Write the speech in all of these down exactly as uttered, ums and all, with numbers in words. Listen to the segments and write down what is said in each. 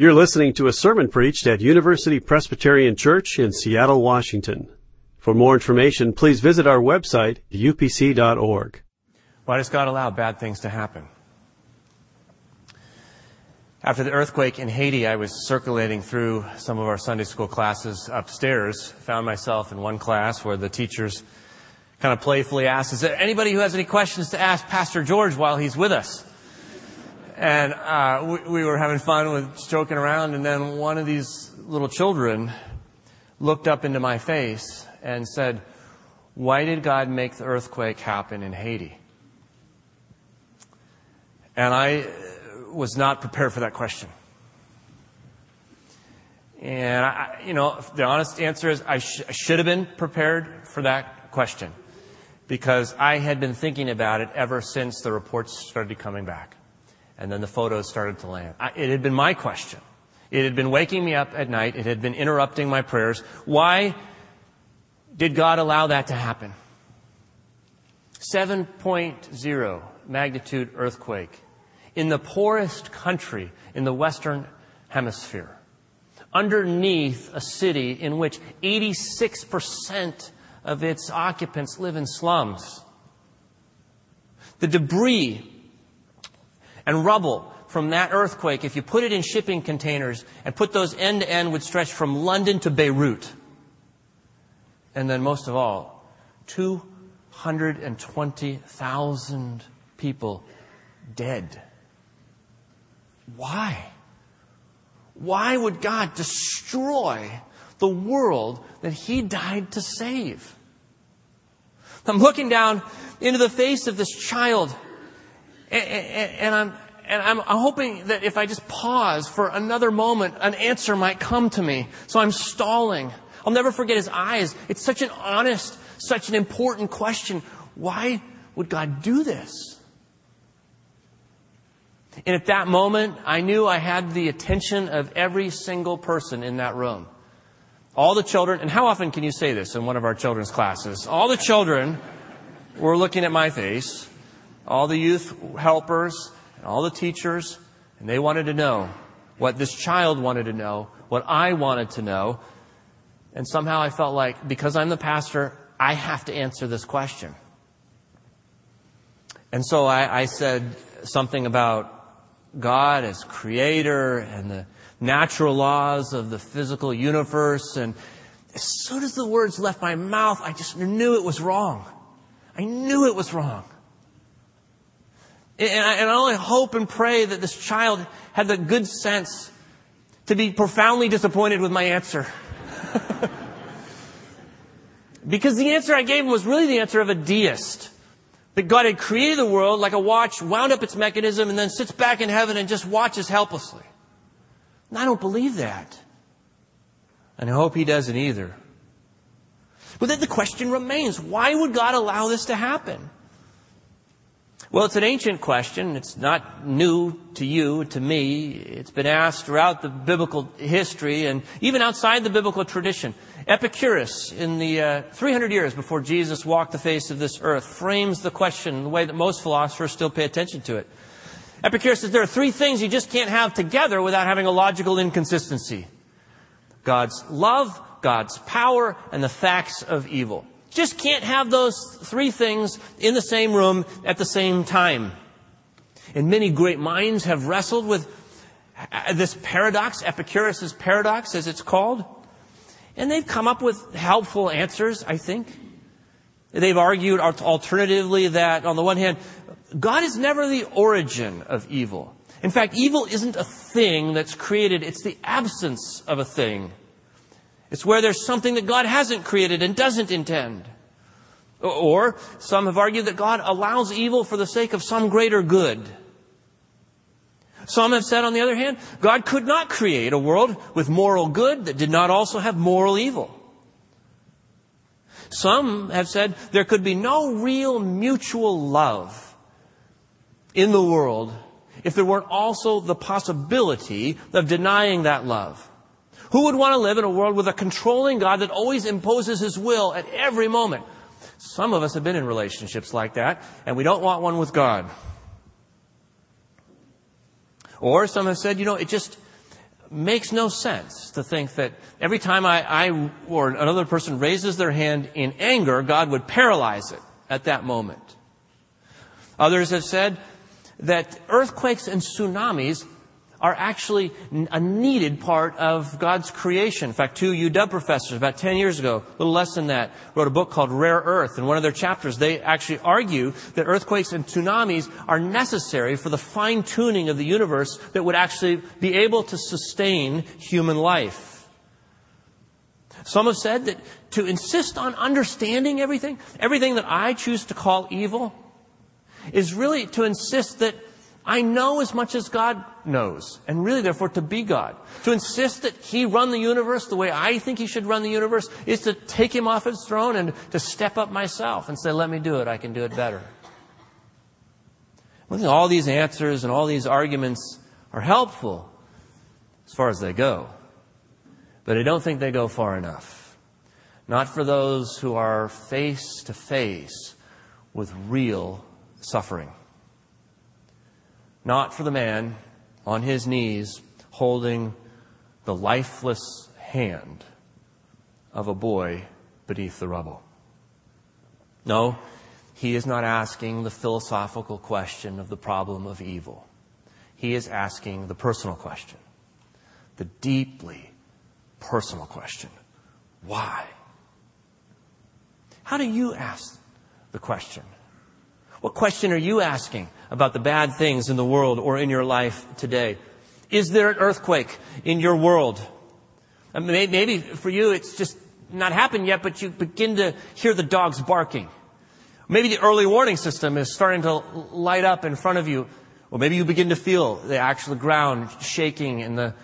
You're listening to a sermon preached at University Presbyterian Church in Seattle, Washington. For more information, please visit our website, u p c dot org. Why does God allow bad things to happen? After the earthquake in Haiti, I was circulating through some of our Sunday school classes upstairs, found myself in one class where the teachers kind of playfully asked, is there anybody who has any questions to ask Pastor George while he's with us? And uh we, we were having fun with joking around, and then one of these little children looked up into my face and said, why did God make the earthquake happen in Haiti? And I was not prepared for that question. And, I, you know, the honest answer is I, sh- I should have been prepared for that question, because I had been thinking about it ever since the reports started coming back and then the photos started to land. I, it had been my question. It had been waking me up at night. It had been interrupting my prayers. Why did God allow that to happen? seven point oh magnitude earthquake in the poorest country in the Western Hemisphere, underneath a city in which eighty-six percent of its occupants live in slums. The debris and rubble from that earthquake, if you put it in shipping containers and put those end to end, would stretch from London to Beirut. And then most of all, two hundred twenty thousand people dead. Why? Why would God destroy the world that He died to save? I'm looking down into the face of this child, and, and, and I'm and I'm hoping that if I just pause for another moment, an answer might come to me. So I'm stalling. I'll never forget his eyes. It's such an honest, such an important question. Why would God do this? And at that moment, I knew I had the attention of every single person in that room. All the children, and how often can you say this in one of our children's classes? All the children were looking at my face, all the youth helpers, and all the teachers, and they wanted to know what this child wanted to know, what I wanted to know. And somehow I felt like, because I'm the pastor, I have to answer this question. And so I, I said something about God as creator and the natural laws of the physical universe. And as soon as the words left my mouth, I just knew it was wrong. I knew it was wrong. And I, and I only hope and pray that this child had the good sense to be profoundly disappointed with my answer. Because the answer I gave him was really the answer of a deist. That God had created the world like a watch, wound up its mechanism, and then sits back in heaven and just watches helplessly. And I don't believe that. And I hope he doesn't either. But then the question remains, why would God allow this to happen? Well, it's an ancient question. It's not new to you, to me. It's been asked throughout the biblical history and even outside the biblical tradition. Epicurus, in the uh, three hundred years before Jesus walked the face of this earth, frames the question in the way that most philosophers still pay attention to it. Epicurus says there are three things you just can't have together without having a logical inconsistency: God's love, God's power, and the facts of evil. Just can't have those three things in the same room at the same time. And many great minds have wrestled with this paradox, Epicurus' paradox as it's called. And they've come up with helpful answers, I think. They've argued alternatively that, on the one hand, God is never the origin of evil. In fact, evil isn't a thing that's created. It's the absence of a thing. It's where there's something that God hasn't created and doesn't intend. Or some have argued that God allows evil for the sake of some greater good. Some have said, on the other hand, God could not create a world with moral good that did not also have moral evil. Some have said there could be no real mutual love in the world if there weren't also the possibility of denying that love. Who would want to live in a world with a controlling God that always imposes His will at every moment? Some of us have been in relationships like that, and we don't want one with God. Or some have said, you know, it just, makes no sense to think that every time I, I or another person raises their hand in anger, God would paralyze it at that moment. Others have said that earthquakes and tsunamis are actually a needed part of God's creation. In fact, two U W professors about ten years ago, a little less than that, wrote a book called Rare Earth. In one of their chapters, they actually argue that earthquakes and tsunamis are necessary for the fine-tuning of the universe that would actually be able to sustain human life. Some have said that to insist on understanding everything, everything that I choose to call evil, is really to insist that I know as much as God knows, and really, therefore, to be God. To insist that He run the universe the way I think He should run the universe is to take Him off His throne and to step up myself and say, let me do it, I can do it better. I think all these answers and all these arguments are helpful as far as they go, but I don't think they go far enough. Not for those who are face to face with real suffering. Not for the man on his knees holding the lifeless hand of a boy beneath the rubble. No, he is not asking the philosophical question of the problem of evil. He is asking the personal question, the deeply personal question. Why? How do you ask the question? What question are you asking about the bad things in the world or in your life today? Is there an earthquake in your world? I mean, maybe for you it's just not happened yet, but you begin to hear the dogs barking. Maybe the early warning system is starting to light up in front of you. Or maybe you begin to feel the actual ground shaking and the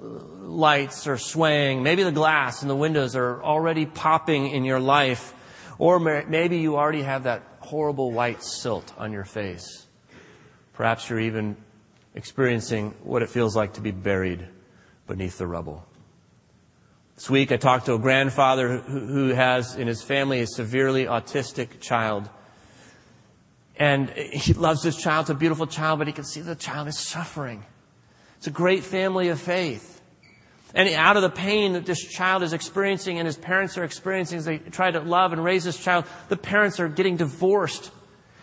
lights are swaying. Maybe the glass and the windows are already popping in your life. Or maybe you already have that horrible white silt on your face. Perhaps you're even experiencing what it feels like to be buried beneath the rubble. This week I talked to a grandfather who has in his family a severely autistic child. And he loves his child, it's a beautiful child, but he can see the child is suffering. It's a great family of faith. And out of the pain that this child is experiencing and his parents are experiencing as they try to love and raise this child, the parents are getting divorced.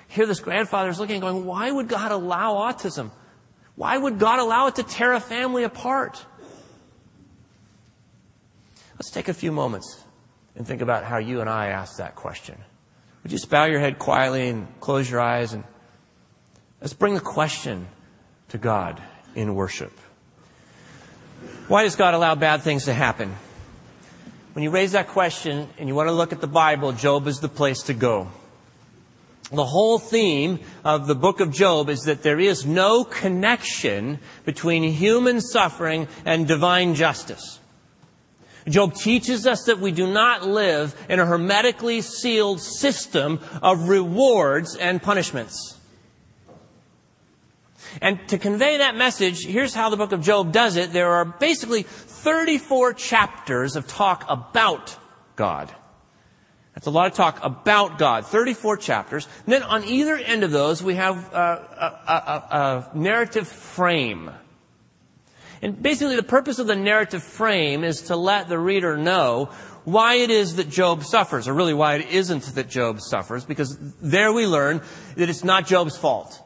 Here this grandfather is looking and going, why would God allow autism? Why would God allow it to tear a family apart? Let's take a few moments and think about how you and I asked that question. Would you just bow your head quietly and close your eyes, and let's bring the question to God in worship. Why does God allow bad things to happen? When you raise that question and you want to look at the Bible, Job is the place to go. The whole theme of the book of Job is that there is no connection between human suffering and divine justice. Job teaches us that we do not live in a hermetically sealed system of rewards and punishments. And to convey that message, here's how the book of Job does it. There are basically thirty-four chapters of talk about God. That's a lot of talk about God, thirty-four chapters. And then on either end of those, we have a, a, a, a narrative frame. And basically the purpose of the narrative frame is to let the reader know why it is that Job suffers, or really why it isn't that Job suffers, because there we learn that it's not Job's fault.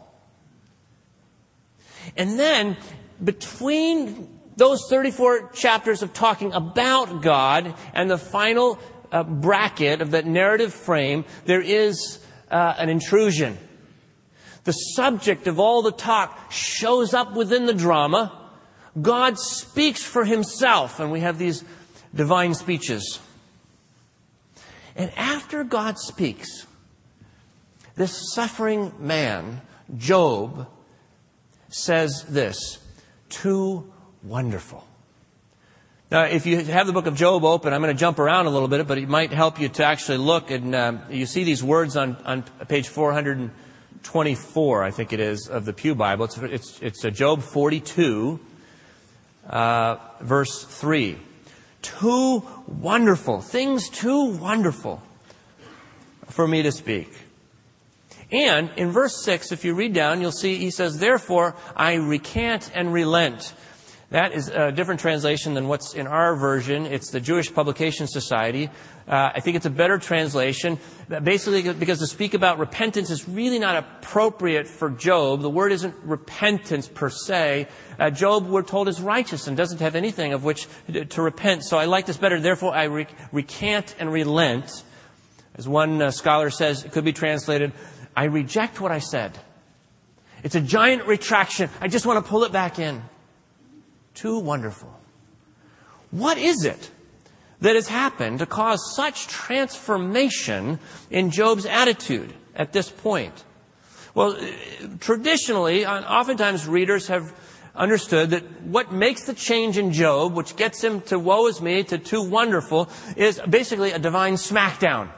And then, between those thirty-four chapters of talking about God and the final uh, bracket of that narrative frame, there is uh, an intrusion. The subject of all the talk shows up within the drama. God speaks for Himself, and we have these divine speeches. And after God speaks, this suffering man, Job, says this, too wonderful. Now, if you have the book of Job open, I'm going to jump around a little bit, but it might help you to actually look. And um, you see these words on, on page four twenty-four, I think it is, of the Pew Bible. It's it's, it's a Job forty-two, uh, verse three. Too wonderful, things too wonderful for me to speak. And in verse six, if you read down, you'll see he says, therefore, I recant and relent. That is a different translation than what's in our version. It's the Jewish Publication Society. Uh, I think it's a better translation, basically because to speak about repentance is really not appropriate for Job. The word isn't repentance per se. Uh, Job, we're told, is righteous and doesn't have anything of which to repent. So I like this better. Therefore, I re- recant and relent. As one uh, scholar says, it could be translated, I reject what I said. It's a giant retraction. I just want to pull it back in. Too wonderful. What is it that has happened to cause such transformation in Job's attitude at this point? Well, traditionally, oftentimes readers have understood that what makes the change in Job, which gets him to woe is me, to too wonderful, is basically a divine smackdown.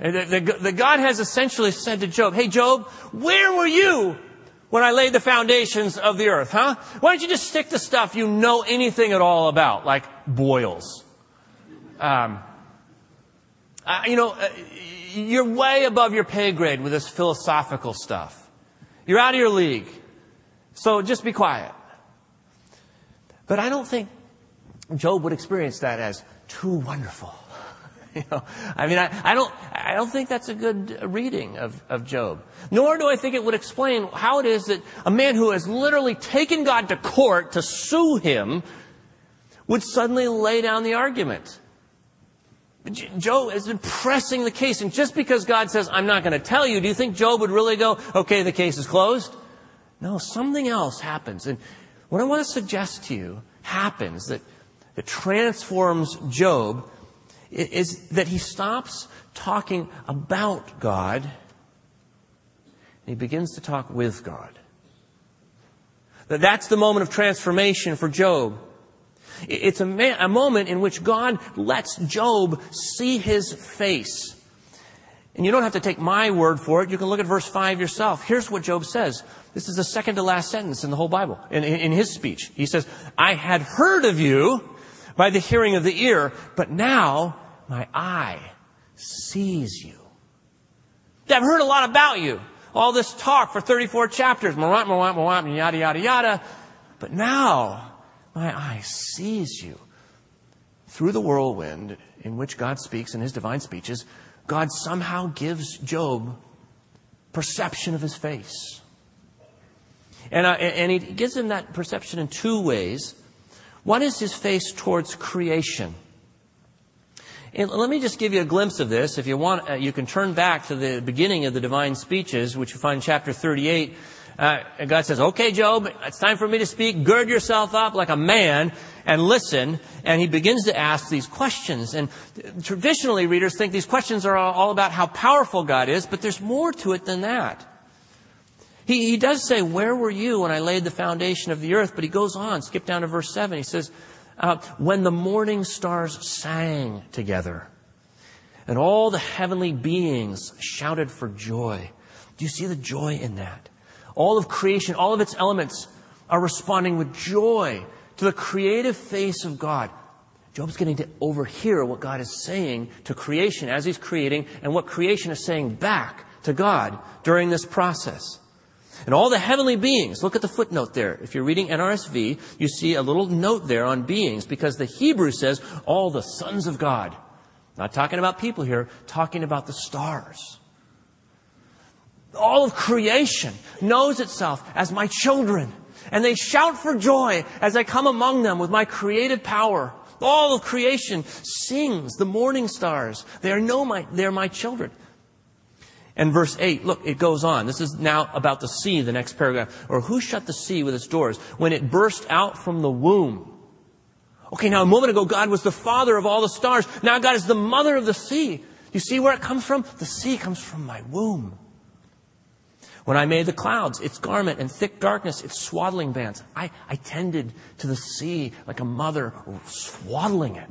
The God has essentially said to Job, hey, Job, where were you when I laid the foundations of the earth, huh? Why don't you just stick to stuff you know anything at all about, like boils? Um, uh, you know, uh, you're way above your pay grade with this philosophical stuff. You're out of your league. So just be quiet. But I don't think Job would experience that as too wonderful. You know, I mean, I, I don't, I don't think that's a good reading of, of Job. Nor do I think it would explain how it is that a man who has literally taken God to court to sue him would suddenly lay down the argument. Job has been pressing the case, and just because God says, I'm not going to tell you, do you think Job would really go, okay, the case is closed? No, something else happens. And what I want to suggest to you happens that, that transforms Job is that he stops talking about God and he begins to talk with God. That's the moment of transformation for Job. It's a, ma- a moment in which God lets Job see his face. And you don't have to take my word for it. You can look at verse five yourself. Here's what Job says. This is the second to last sentence in the whole Bible, in, in his speech. He says, I had heard of you by the hearing of the ear, but now my eye sees you. I've heard a lot about you. All this talk for thirty-four chapters, mwah, mwah, mwah, yada, yada, yada. But now my eye sees you. Through the whirlwind in which God speaks in his divine speeches, God somehow gives Job perception of his face. And, uh, and he gives him that perception in two ways. What is his face towards creation? And let me just give you a glimpse of this. If you want, you can turn back to the beginning of the divine speeches, which you find in chapter thirty-eight. Uh, God says, okay, Job, it's time for me to speak. Gird yourself up like a man and listen. And he begins to ask these questions. And traditionally, readers think these questions are all about how powerful God is, but there's more to it than that. He, he does say, where were you when I laid the foundation of the earth? But he goes on, skip down to verse seven. He says, uh, when the morning stars sang together and all the heavenly beings shouted for joy. Do you see the joy in that? All of creation, all of its elements are responding with joy to the creative face of God. Job's getting to overhear what God is saying to creation as he's creating and what creation is saying back to God during this process. And all the heavenly beings, look at the footnote there. If you're reading N R S V, you see a little note there on beings because the Hebrew says all the sons of God. Not talking about people here, talking about the stars. All of creation knows itself as my children, and they shout for joy as I come among them with my creative power. All of creation sings, the morning stars. They are no my, they are my children. And verse eight, look, it goes on. This is now about the sea, the next paragraph. Or who shut the sea with its doors when it burst out from the womb? Okay, now a moment ago, God was the father of all the stars. Now God is the mother of the sea. You see where it comes from? The sea comes from my womb. When I made the clouds, its garment, and thick darkness, its swaddling bands, I, I tended to the sea like a mother swaddling it.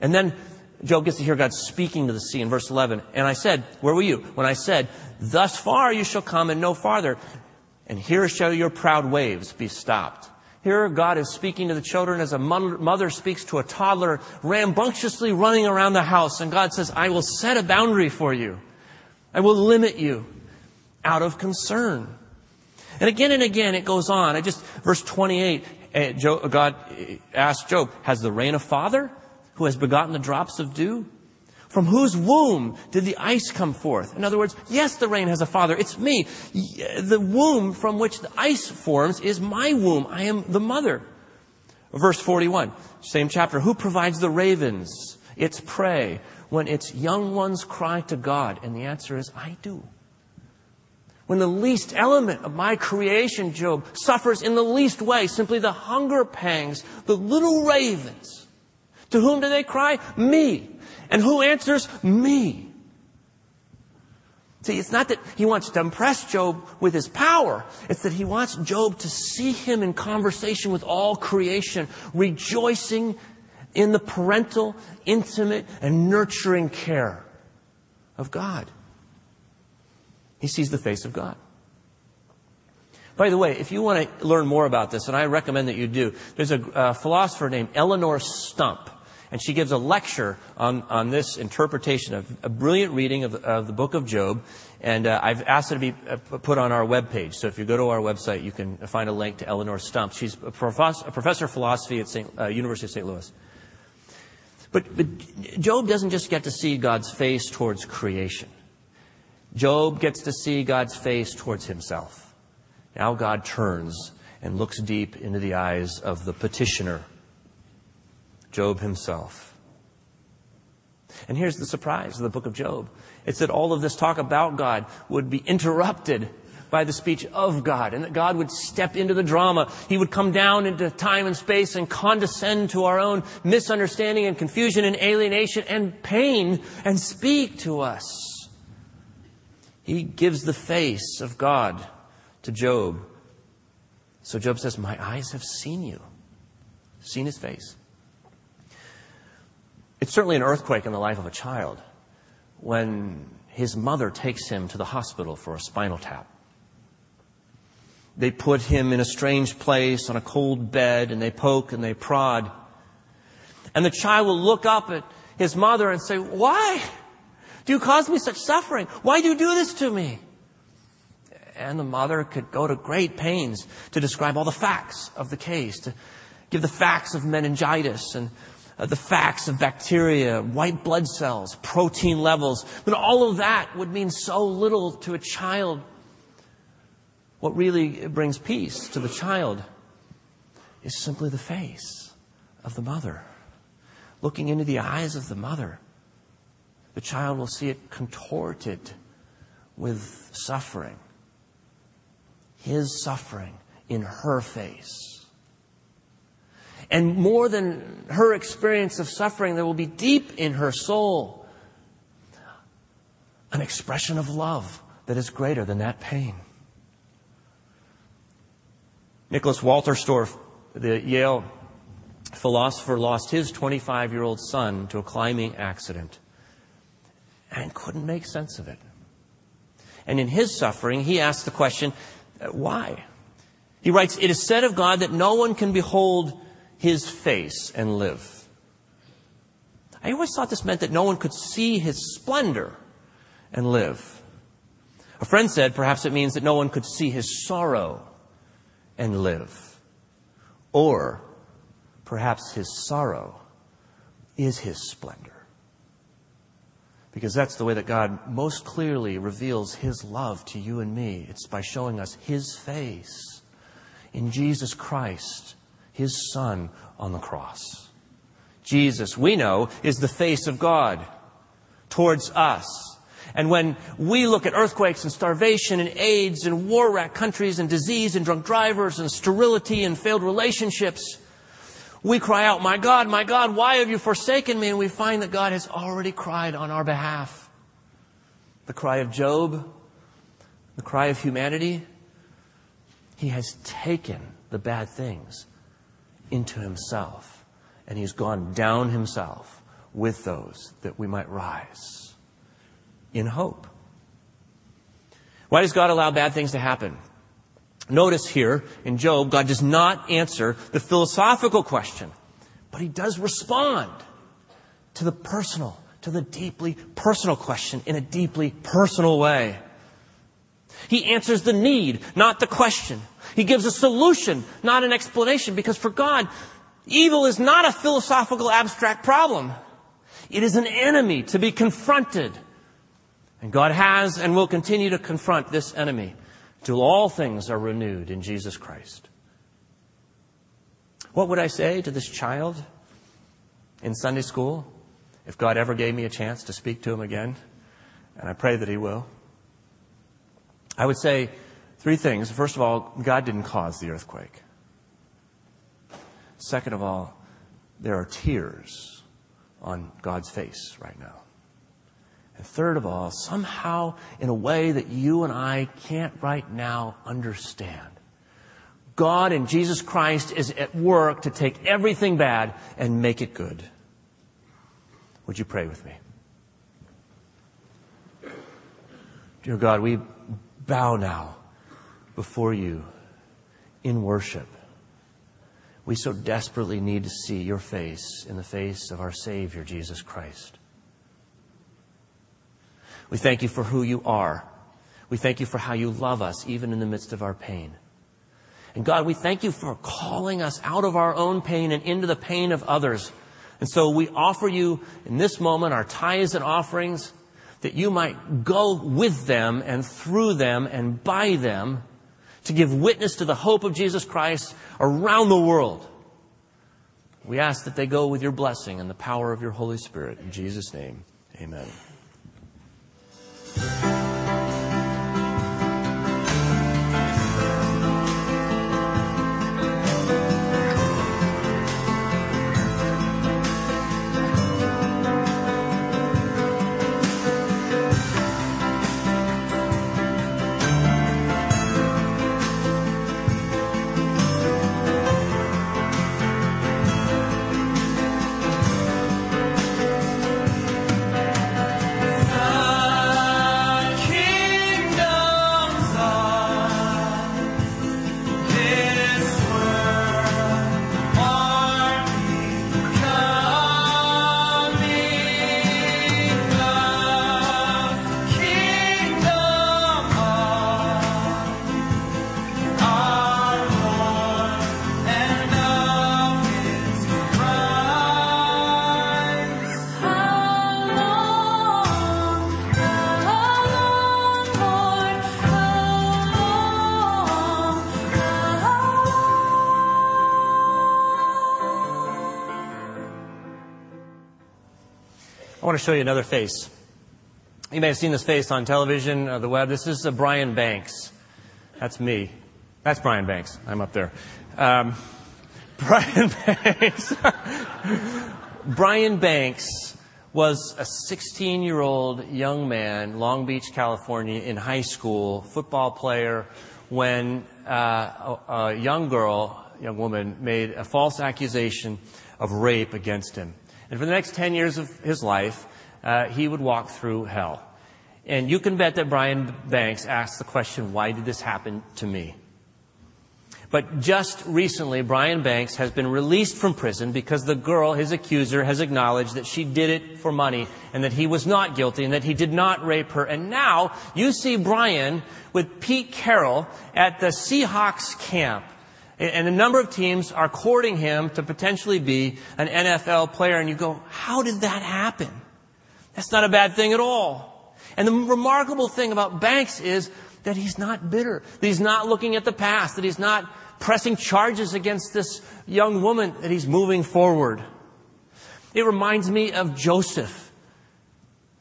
And then Job gets to hear God speaking to the sea in verse eleven. And I said, where were you? When I said, thus far you shall come and no farther. And here shall your proud waves be stopped. Here God is speaking to the children as a mother speaks to a toddler, rambunctiously running around the house. And God says, I will set a boundary for you. I will limit you out of concern. And again and again it goes on. I just, verse twenty-eight, God asked Job, has the rain a father who has begotten the drops of dew? From whose womb did the ice come forth? In other words, yes, the rain has a father. It's me. The womb from which the ice forms is my womb. I am the mother. Verse forty-one, same chapter. Who provides the ravens, its prey, when its young ones cry to God? And the answer is, I do. When the least element of my creation, Job, suffers in the least way, simply the hunger pangs, the little ravens, to whom do they cry? Me. And who answers? Me. See, it's not that he wants to impress Job with his power. It's that he wants Job to see him in conversation with all creation, rejoicing in the parental, intimate, and nurturing care of God. He sees the face of God. By the way, if you want to learn more about this, and I recommend that you do, there's a uh, philosopher named Eleanor Stump. And she gives a lecture on, on this interpretation of a brilliant reading of, of the book of Job. And uh, I've asked it to be put on our webpage. So if you go to our website, you can find a link to Eleanor Stump. She's a, prof- a professor of philosophy at Saint, uh, University of Saint Louis. But, but Job doesn't just get to see God's face towards creation. Job gets to see God's face towards himself. Now God turns and looks deep into the eyes of the petitioner, Job himself. And here's the surprise of the book of Job. It's that all of this talk about God would be interrupted by the speech of God, and that God would step into the drama. He would come down into time and space and condescend to our own misunderstanding and confusion and alienation and pain and speak to us. He gives the face of God to Job. So Job says, my eyes have seen you, seen his face. It's certainly an earthquake in the life of a child when his mother takes him to the hospital for a spinal tap. They put him in a strange place on a cold bed, and they poke and they prod. And the child will look up at his mother and say, why do you cause me such suffering? Why do you do this to me? And the mother could go to great pains to describe all the facts of the case, to give the facts of meningitis and Uh, the facts of bacteria, white blood cells, protein levels. But all of that would mean so little to a child. What really brings peace to the child is simply the face of the mother. Looking into the eyes of the mother, the child will see it contorted with suffering. His suffering in her face. And more than her experience of suffering, there will be deep in her soul an expression of love that is greater than that pain. Nicholas Walterstorff, the Yale philosopher, lost his twenty-five-year-old son to a climbing accident and couldn't make sense of it. And in his suffering, he asked the question, why? He writes, it is said of God that no one can behold his face and live. I always thought this meant that no one could see his splendor and live. A friend said perhaps it means that no one could see his sorrow and live. Or perhaps his sorrow is his splendor. Because that's the way that God most clearly reveals his love to you and me. It's by showing us his face in Jesus Christ, his son on the cross. Jesus, we know, is the face of God towards us. And when we look at earthquakes and starvation and AIDS and war-racked countries and disease and drunk drivers and sterility and failed relationships, we cry out, my God, my God, why have you forsaken me? And we find that God has already cried on our behalf. The cry of Job, the cry of humanity. He has taken the bad things into himself, and he's gone down himself with those that we might rise in hope. Why does God allow bad things to happen? Notice here in Job, God does not answer the philosophical question, but he does respond to the personal, to the deeply personal question in a deeply personal way. He answers the need, not the question. He gives a solution, not an explanation, because for God, evil is not a philosophical abstract problem. It is an enemy to be confronted. And God has and will continue to confront this enemy till all things are renewed in Jesus Christ. What would I say to this child in Sunday school if God ever gave me a chance to speak to him again? And I pray that he will. I would say three things. First of all, God didn't cause the earthquake. Second of all, there are tears on God's face right now. And third of all, somehow in a way that you and I can't right now understand, God in Jesus Christ is at work to take everything bad and make it good. Would you pray with me? Dear God, we bow now before you in worship. We so desperately need to see your face in the face of our Savior, Jesus Christ. We thank you for who you are. We thank you for how you love us, even in the midst of our pain. And God, we thank you for calling us out of our own pain and into the pain of others. And so we offer you in this moment our tithes and offerings, that you might go with them and through them and by them to give witness to the hope of Jesus Christ around the world. We ask that they go with your blessing and the power of your Holy Spirit. In Jesus' name, amen. I want to show you another face. You may have seen this face on television or the web. This is uh, Brian Banks. That's me. That's Brian Banks. I'm up there. Um, Brian Banks. Brian Banks was a sixteen-year-old young man, Long Beach, California, in high school, football player, when uh, a, a young girl, young woman, made a false accusation of rape against him. And for the next ten years of his life, uh, he would walk through hell. And you can bet that Brian Banks asked the question, why did this happen to me? But just recently, Brian Banks has been released from prison because the girl, his accuser, has acknowledged that she did it for money and that he was not guilty and that he did not rape her. And now you see Brian with Pete Carroll at the Seahawks camp. And a number of teams are courting him to potentially be an N F L player. And you go, how did that happen? That's not a bad thing at all. And the remarkable thing about Banks is that he's not bitter, that he's not looking at the past, that he's not pressing charges against this young woman, that he's moving forward. It reminds me of Joseph,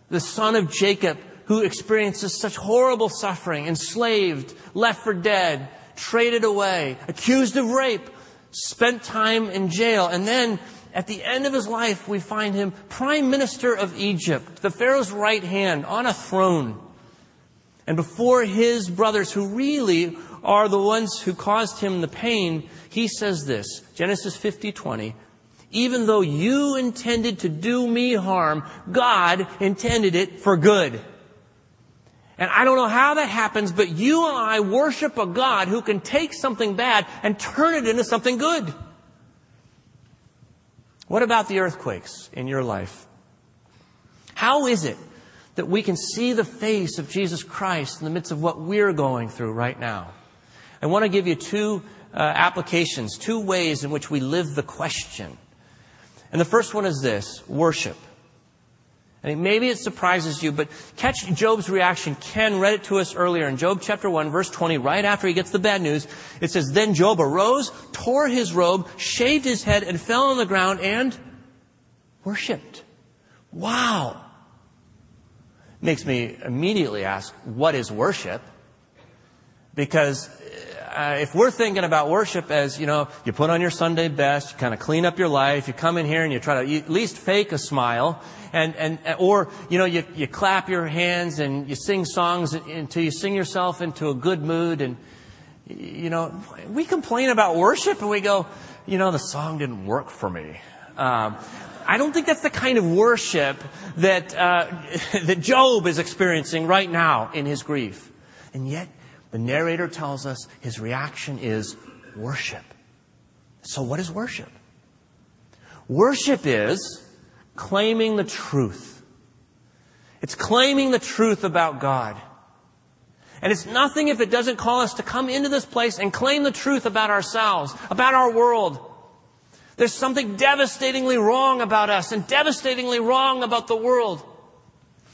the son of Jacob, who experiences such horrible suffering, enslaved, left for dead, traded away, accused of rape, spent time in jail. And then at the end of his life, we find him prime minister of Egypt, the Pharaoh's right hand on a throne. And before his brothers, who really are the ones who caused him the pain, he says this, Genesis fifty twenty, even though you intended to do me harm, God intended it for good. And I don't know how that happens, but you and I worship a God who can take something bad and turn it into something good. What about the earthquakes in your life? How is it that we can see the face of Jesus Christ in the midst of what we're going through right now. I want to give you two uh, applications, two ways in which we live the question. And the first one is this, worship. I mean, maybe it surprises you, but catch Job's reaction. Ken read it to us earlier in Job chapter one, verse twenty, right after he gets the bad news. It says, "Then Job arose, tore his robe, shaved his head, and fell on the ground and worshipped." Wow. Makes me immediately ask, what is worship? Because uh, if we're thinking about worship as, you know, you put on your Sunday best, you kind of clean up your life, you come in here and you try to you at least fake a smile, and, and or, you know, you, you clap your hands and you sing songs until you sing yourself into a good mood. And, you know, we complain about worship and we go, you know, the song didn't work for me. Um I don't think that's the kind of worship that uh, that Job is experiencing right now in his grief. And yet, the narrator tells us his reaction is worship. So what is worship? Worship is claiming the truth. It's claiming the truth about God. And it's nothing if it doesn't call us to come into this place and claim the truth about ourselves, about our world. There's something devastatingly wrong about us and devastatingly wrong about the world.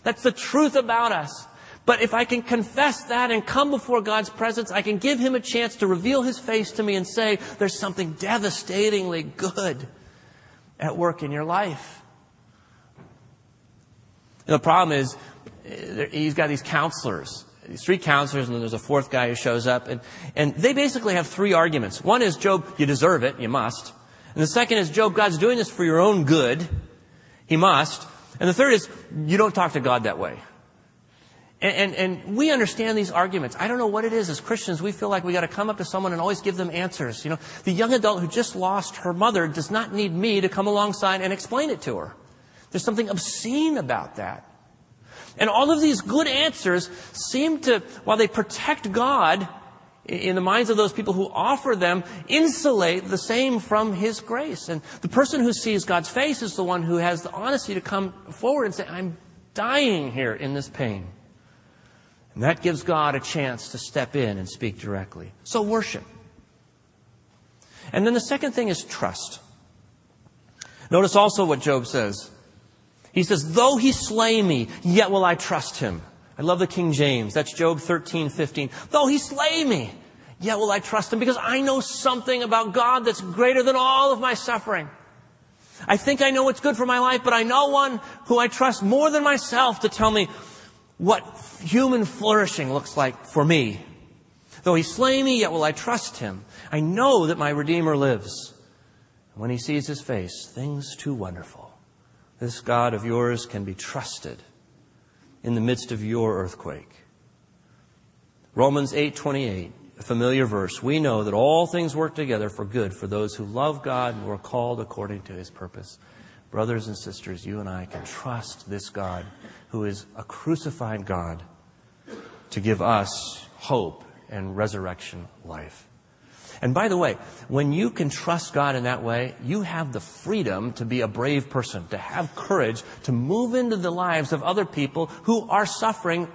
That's the truth about us. But if I can confess that and come before God's presence, I can give him a chance to reveal his face to me and say, there's something devastatingly good at work in your life. And the problem is, he's got these counselors. These three counselors, and then there's a fourth guy who shows up. And, and they basically have three arguments. One is, Job, you deserve it, you must. And the second is, Job, God's doing this for your own good. He must. And the third is, you don't talk to God that way. And, and, and we understand these arguments. I don't know what it is. As Christians, we feel like we got to come up to someone and always give them answers. You know, the young adult who just lost her mother does not need me to come alongside and explain it to her. There's something obscene about that. And all of these good answers seem to, while they protect God, in the minds of those people who offer them, insulate the same from his grace. And the person who sees God's face is the one who has the honesty to come forward and say, I'm dying here in this pain. And that gives God a chance to step in and speak directly. So worship. And then the second thing is trust. Notice also what Job says. He says, though he slay me, yet will I trust him. I love the King James. That's Job thirteen fifteen. Though he slay me, yet will I trust him, because I know something about God that's greater than all of my suffering. I think I know what's good for my life, but I know one who I trust more than myself to tell me what human flourishing looks like for me. Though he slay me, yet will I trust him. I know that my Redeemer lives. And when he sees his face, things too wonderful. This God of yours can be trusted in the midst of your earthquake. Romans eight twenty-eight, a familiar verse. We know that all things work together for good for those who love God and who are called according to his purpose. Brothers and sisters, you and I can trust this God who is a crucified God to give us hope and resurrection life. And by the way, when you can trust God in that way, you have the freedom to be a brave person, to have courage, to move into the lives of other people who are suffering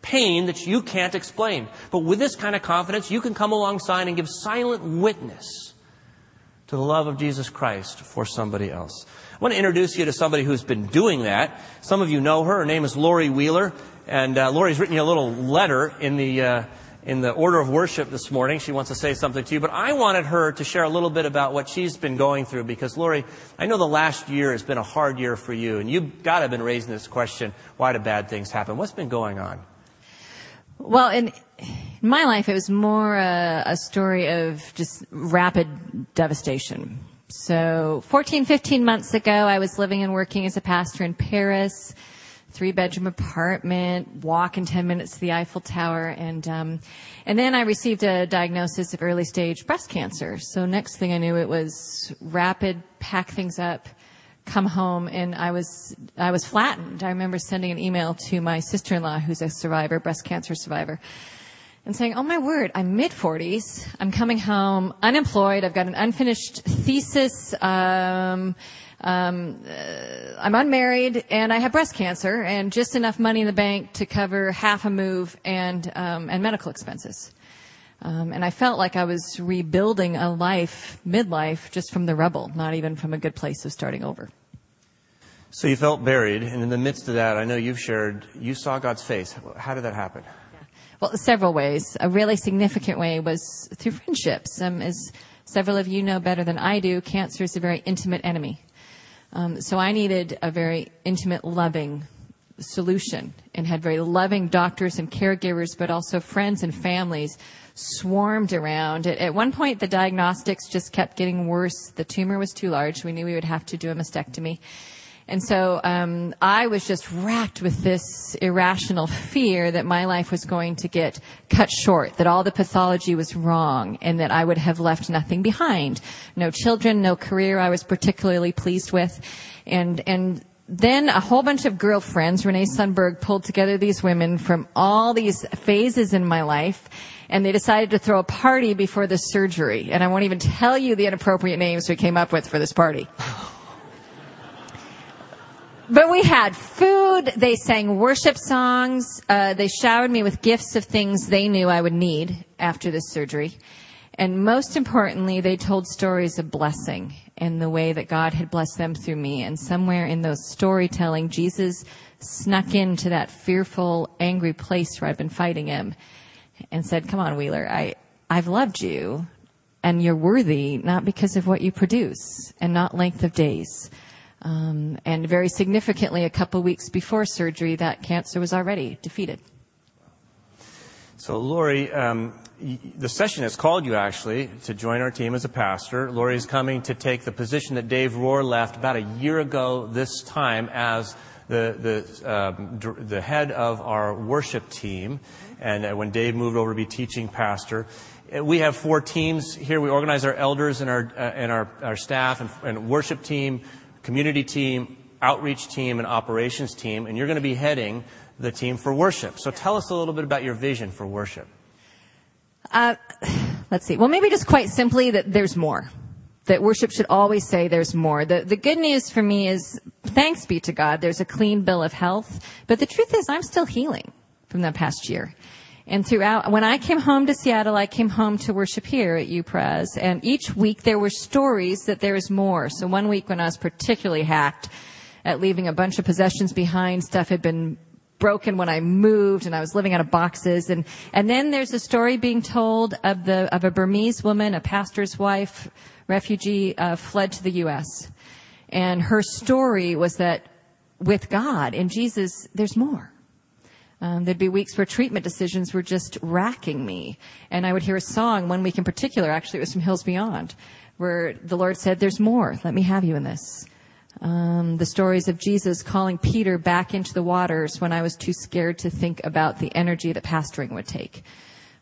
pain that you can't explain. But with this kind of confidence, you can come alongside and give silent witness to the love of Jesus Christ for somebody else. I want to introduce you to somebody who's been doing that. Some of you know her. Her name is Lori Wheeler. And uh, Lori's written you a little letter in the... Uh, in the order of worship this morning. She wants to say something to you, but I wanted her to share a little bit about what she's been going through, because Lori, I know the last year has been a hard year for you, and you've got to have been raising this question, why do bad things happen? What's been going on? Well, in, in my life, it was more a, a story of just rapid devastation. So fourteen, fifteen months ago, I was living and working as a pastor in Paris, three-bedroom apartment, walk in ten minutes to the Eiffel Tower. And um, and then I received a diagnosis of early-stage breast cancer. So next thing I knew, it was rapid, pack things up, come home, and I was I was flattened. I remember sending an email to my sister-in-law, who's a survivor, breast cancer survivor. and saying, oh, my word, I'm mid forties. I'm coming home unemployed. I've got an unfinished thesis. Um, um, uh, I'm unmarried, and I have breast cancer and just enough money in the bank to cover half a move and um, and medical expenses. Um, and I felt like I was rebuilding a life, midlife, just from the rubble, not even from a good place of starting over. So you felt buried, and in the midst of that, I know you've shared, you saw God's face. How did that happen? Yeah. Well, several ways. A really significant way was through friendships. Um, as several of you know better than I do, cancer is a very intimate enemy. Um, so I needed a very intimate, loving solution, and had very loving doctors and caregivers, but also friends and families swarmed around. At, at one point, the diagnostics just kept getting worse. The tumor was too large. We knew we would have to do a mastectomy. And so um I was just racked with this irrational fear that my life was going to get cut short, that all the pathology was wrong, and that I would have left nothing behind. No children, no career I was particularly pleased with. And and then a whole bunch of girlfriends, Renee Sundberg, pulled together these women from all these phases in my life, and they decided to throw a party before the surgery. And I won't even tell you the inappropriate names we came up with for this party. But we had food, they sang worship songs, uh, they showered me with gifts of things they knew I would need after this surgery. And most importantly, they told stories of blessing and the way that God had blessed them through me. And somewhere in those storytelling, Jesus snuck into that fearful, angry place where I'd been fighting him and said, come on, Wheeler, I, I've loved you, and you're worthy, not because of what you produce and not length of days. Um, and very significantly, a couple weeks before surgery, that cancer was already defeated. So, Lori, um, the session has called you, actually, to join our team as a pastor. Lori is coming to take the position that Dave Rohr left about a year ago this time as the the, um, the head of our worship team. And uh, when Dave moved over to be teaching pastor. We have four teams here. We organize our elders and our, uh, and our, our staff and, and worship team, community team, outreach team, and operations team, and you're going to be heading the team for worship. So tell us a little bit about your vision for worship. Uh, let's see. Well, maybe just quite simply that there's more. That worship should always say there's more. The, the good news for me is, thanks be to God, there's a clean bill of health. But the truth is, I'm still healing from that past year. And throughout, when I came home to Seattle, I came home to worship here at U Pres. And each week there were stories that there is more. So one week when I was particularly hacked at leaving a bunch of possessions behind, stuff had been broken when I moved and I was living out of boxes. And, and then there's a story being told of the, of a Burmese woman, a pastor's wife, refugee, uh, fled to the U S. And her story was that with God and Jesus, there's more. Um, there'd be weeks where treatment decisions were just racking me. And I would hear a song one week in particular, actually it was from Hills Beyond, where the Lord said, there's more, let me have you in this. Um, the stories of Jesus calling Peter back into the waters when I was too scared to think about the energy that pastoring would take.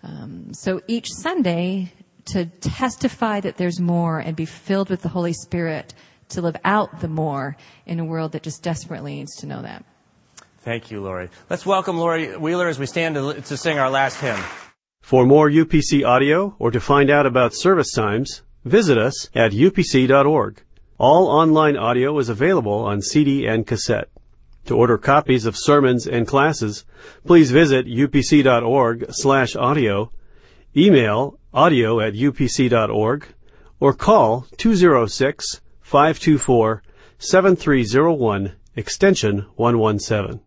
Um, so each Sunday, to testify that there's more and be filled with the Holy Spirit to live out the more in a world that just desperately needs to know that. Thank you, Lori. Let's welcome Lori Wheeler as we stand to, to sing our last hymn. For more U P C audio or to find out about service times, visit us at u p c dot org. All online audio is available on C D and cassette. To order copies of sermons and classes, please visit u p c dot org slash audio, email audio at u p c dot org, or call two oh six, five two four, seven three oh one, extension one one seven.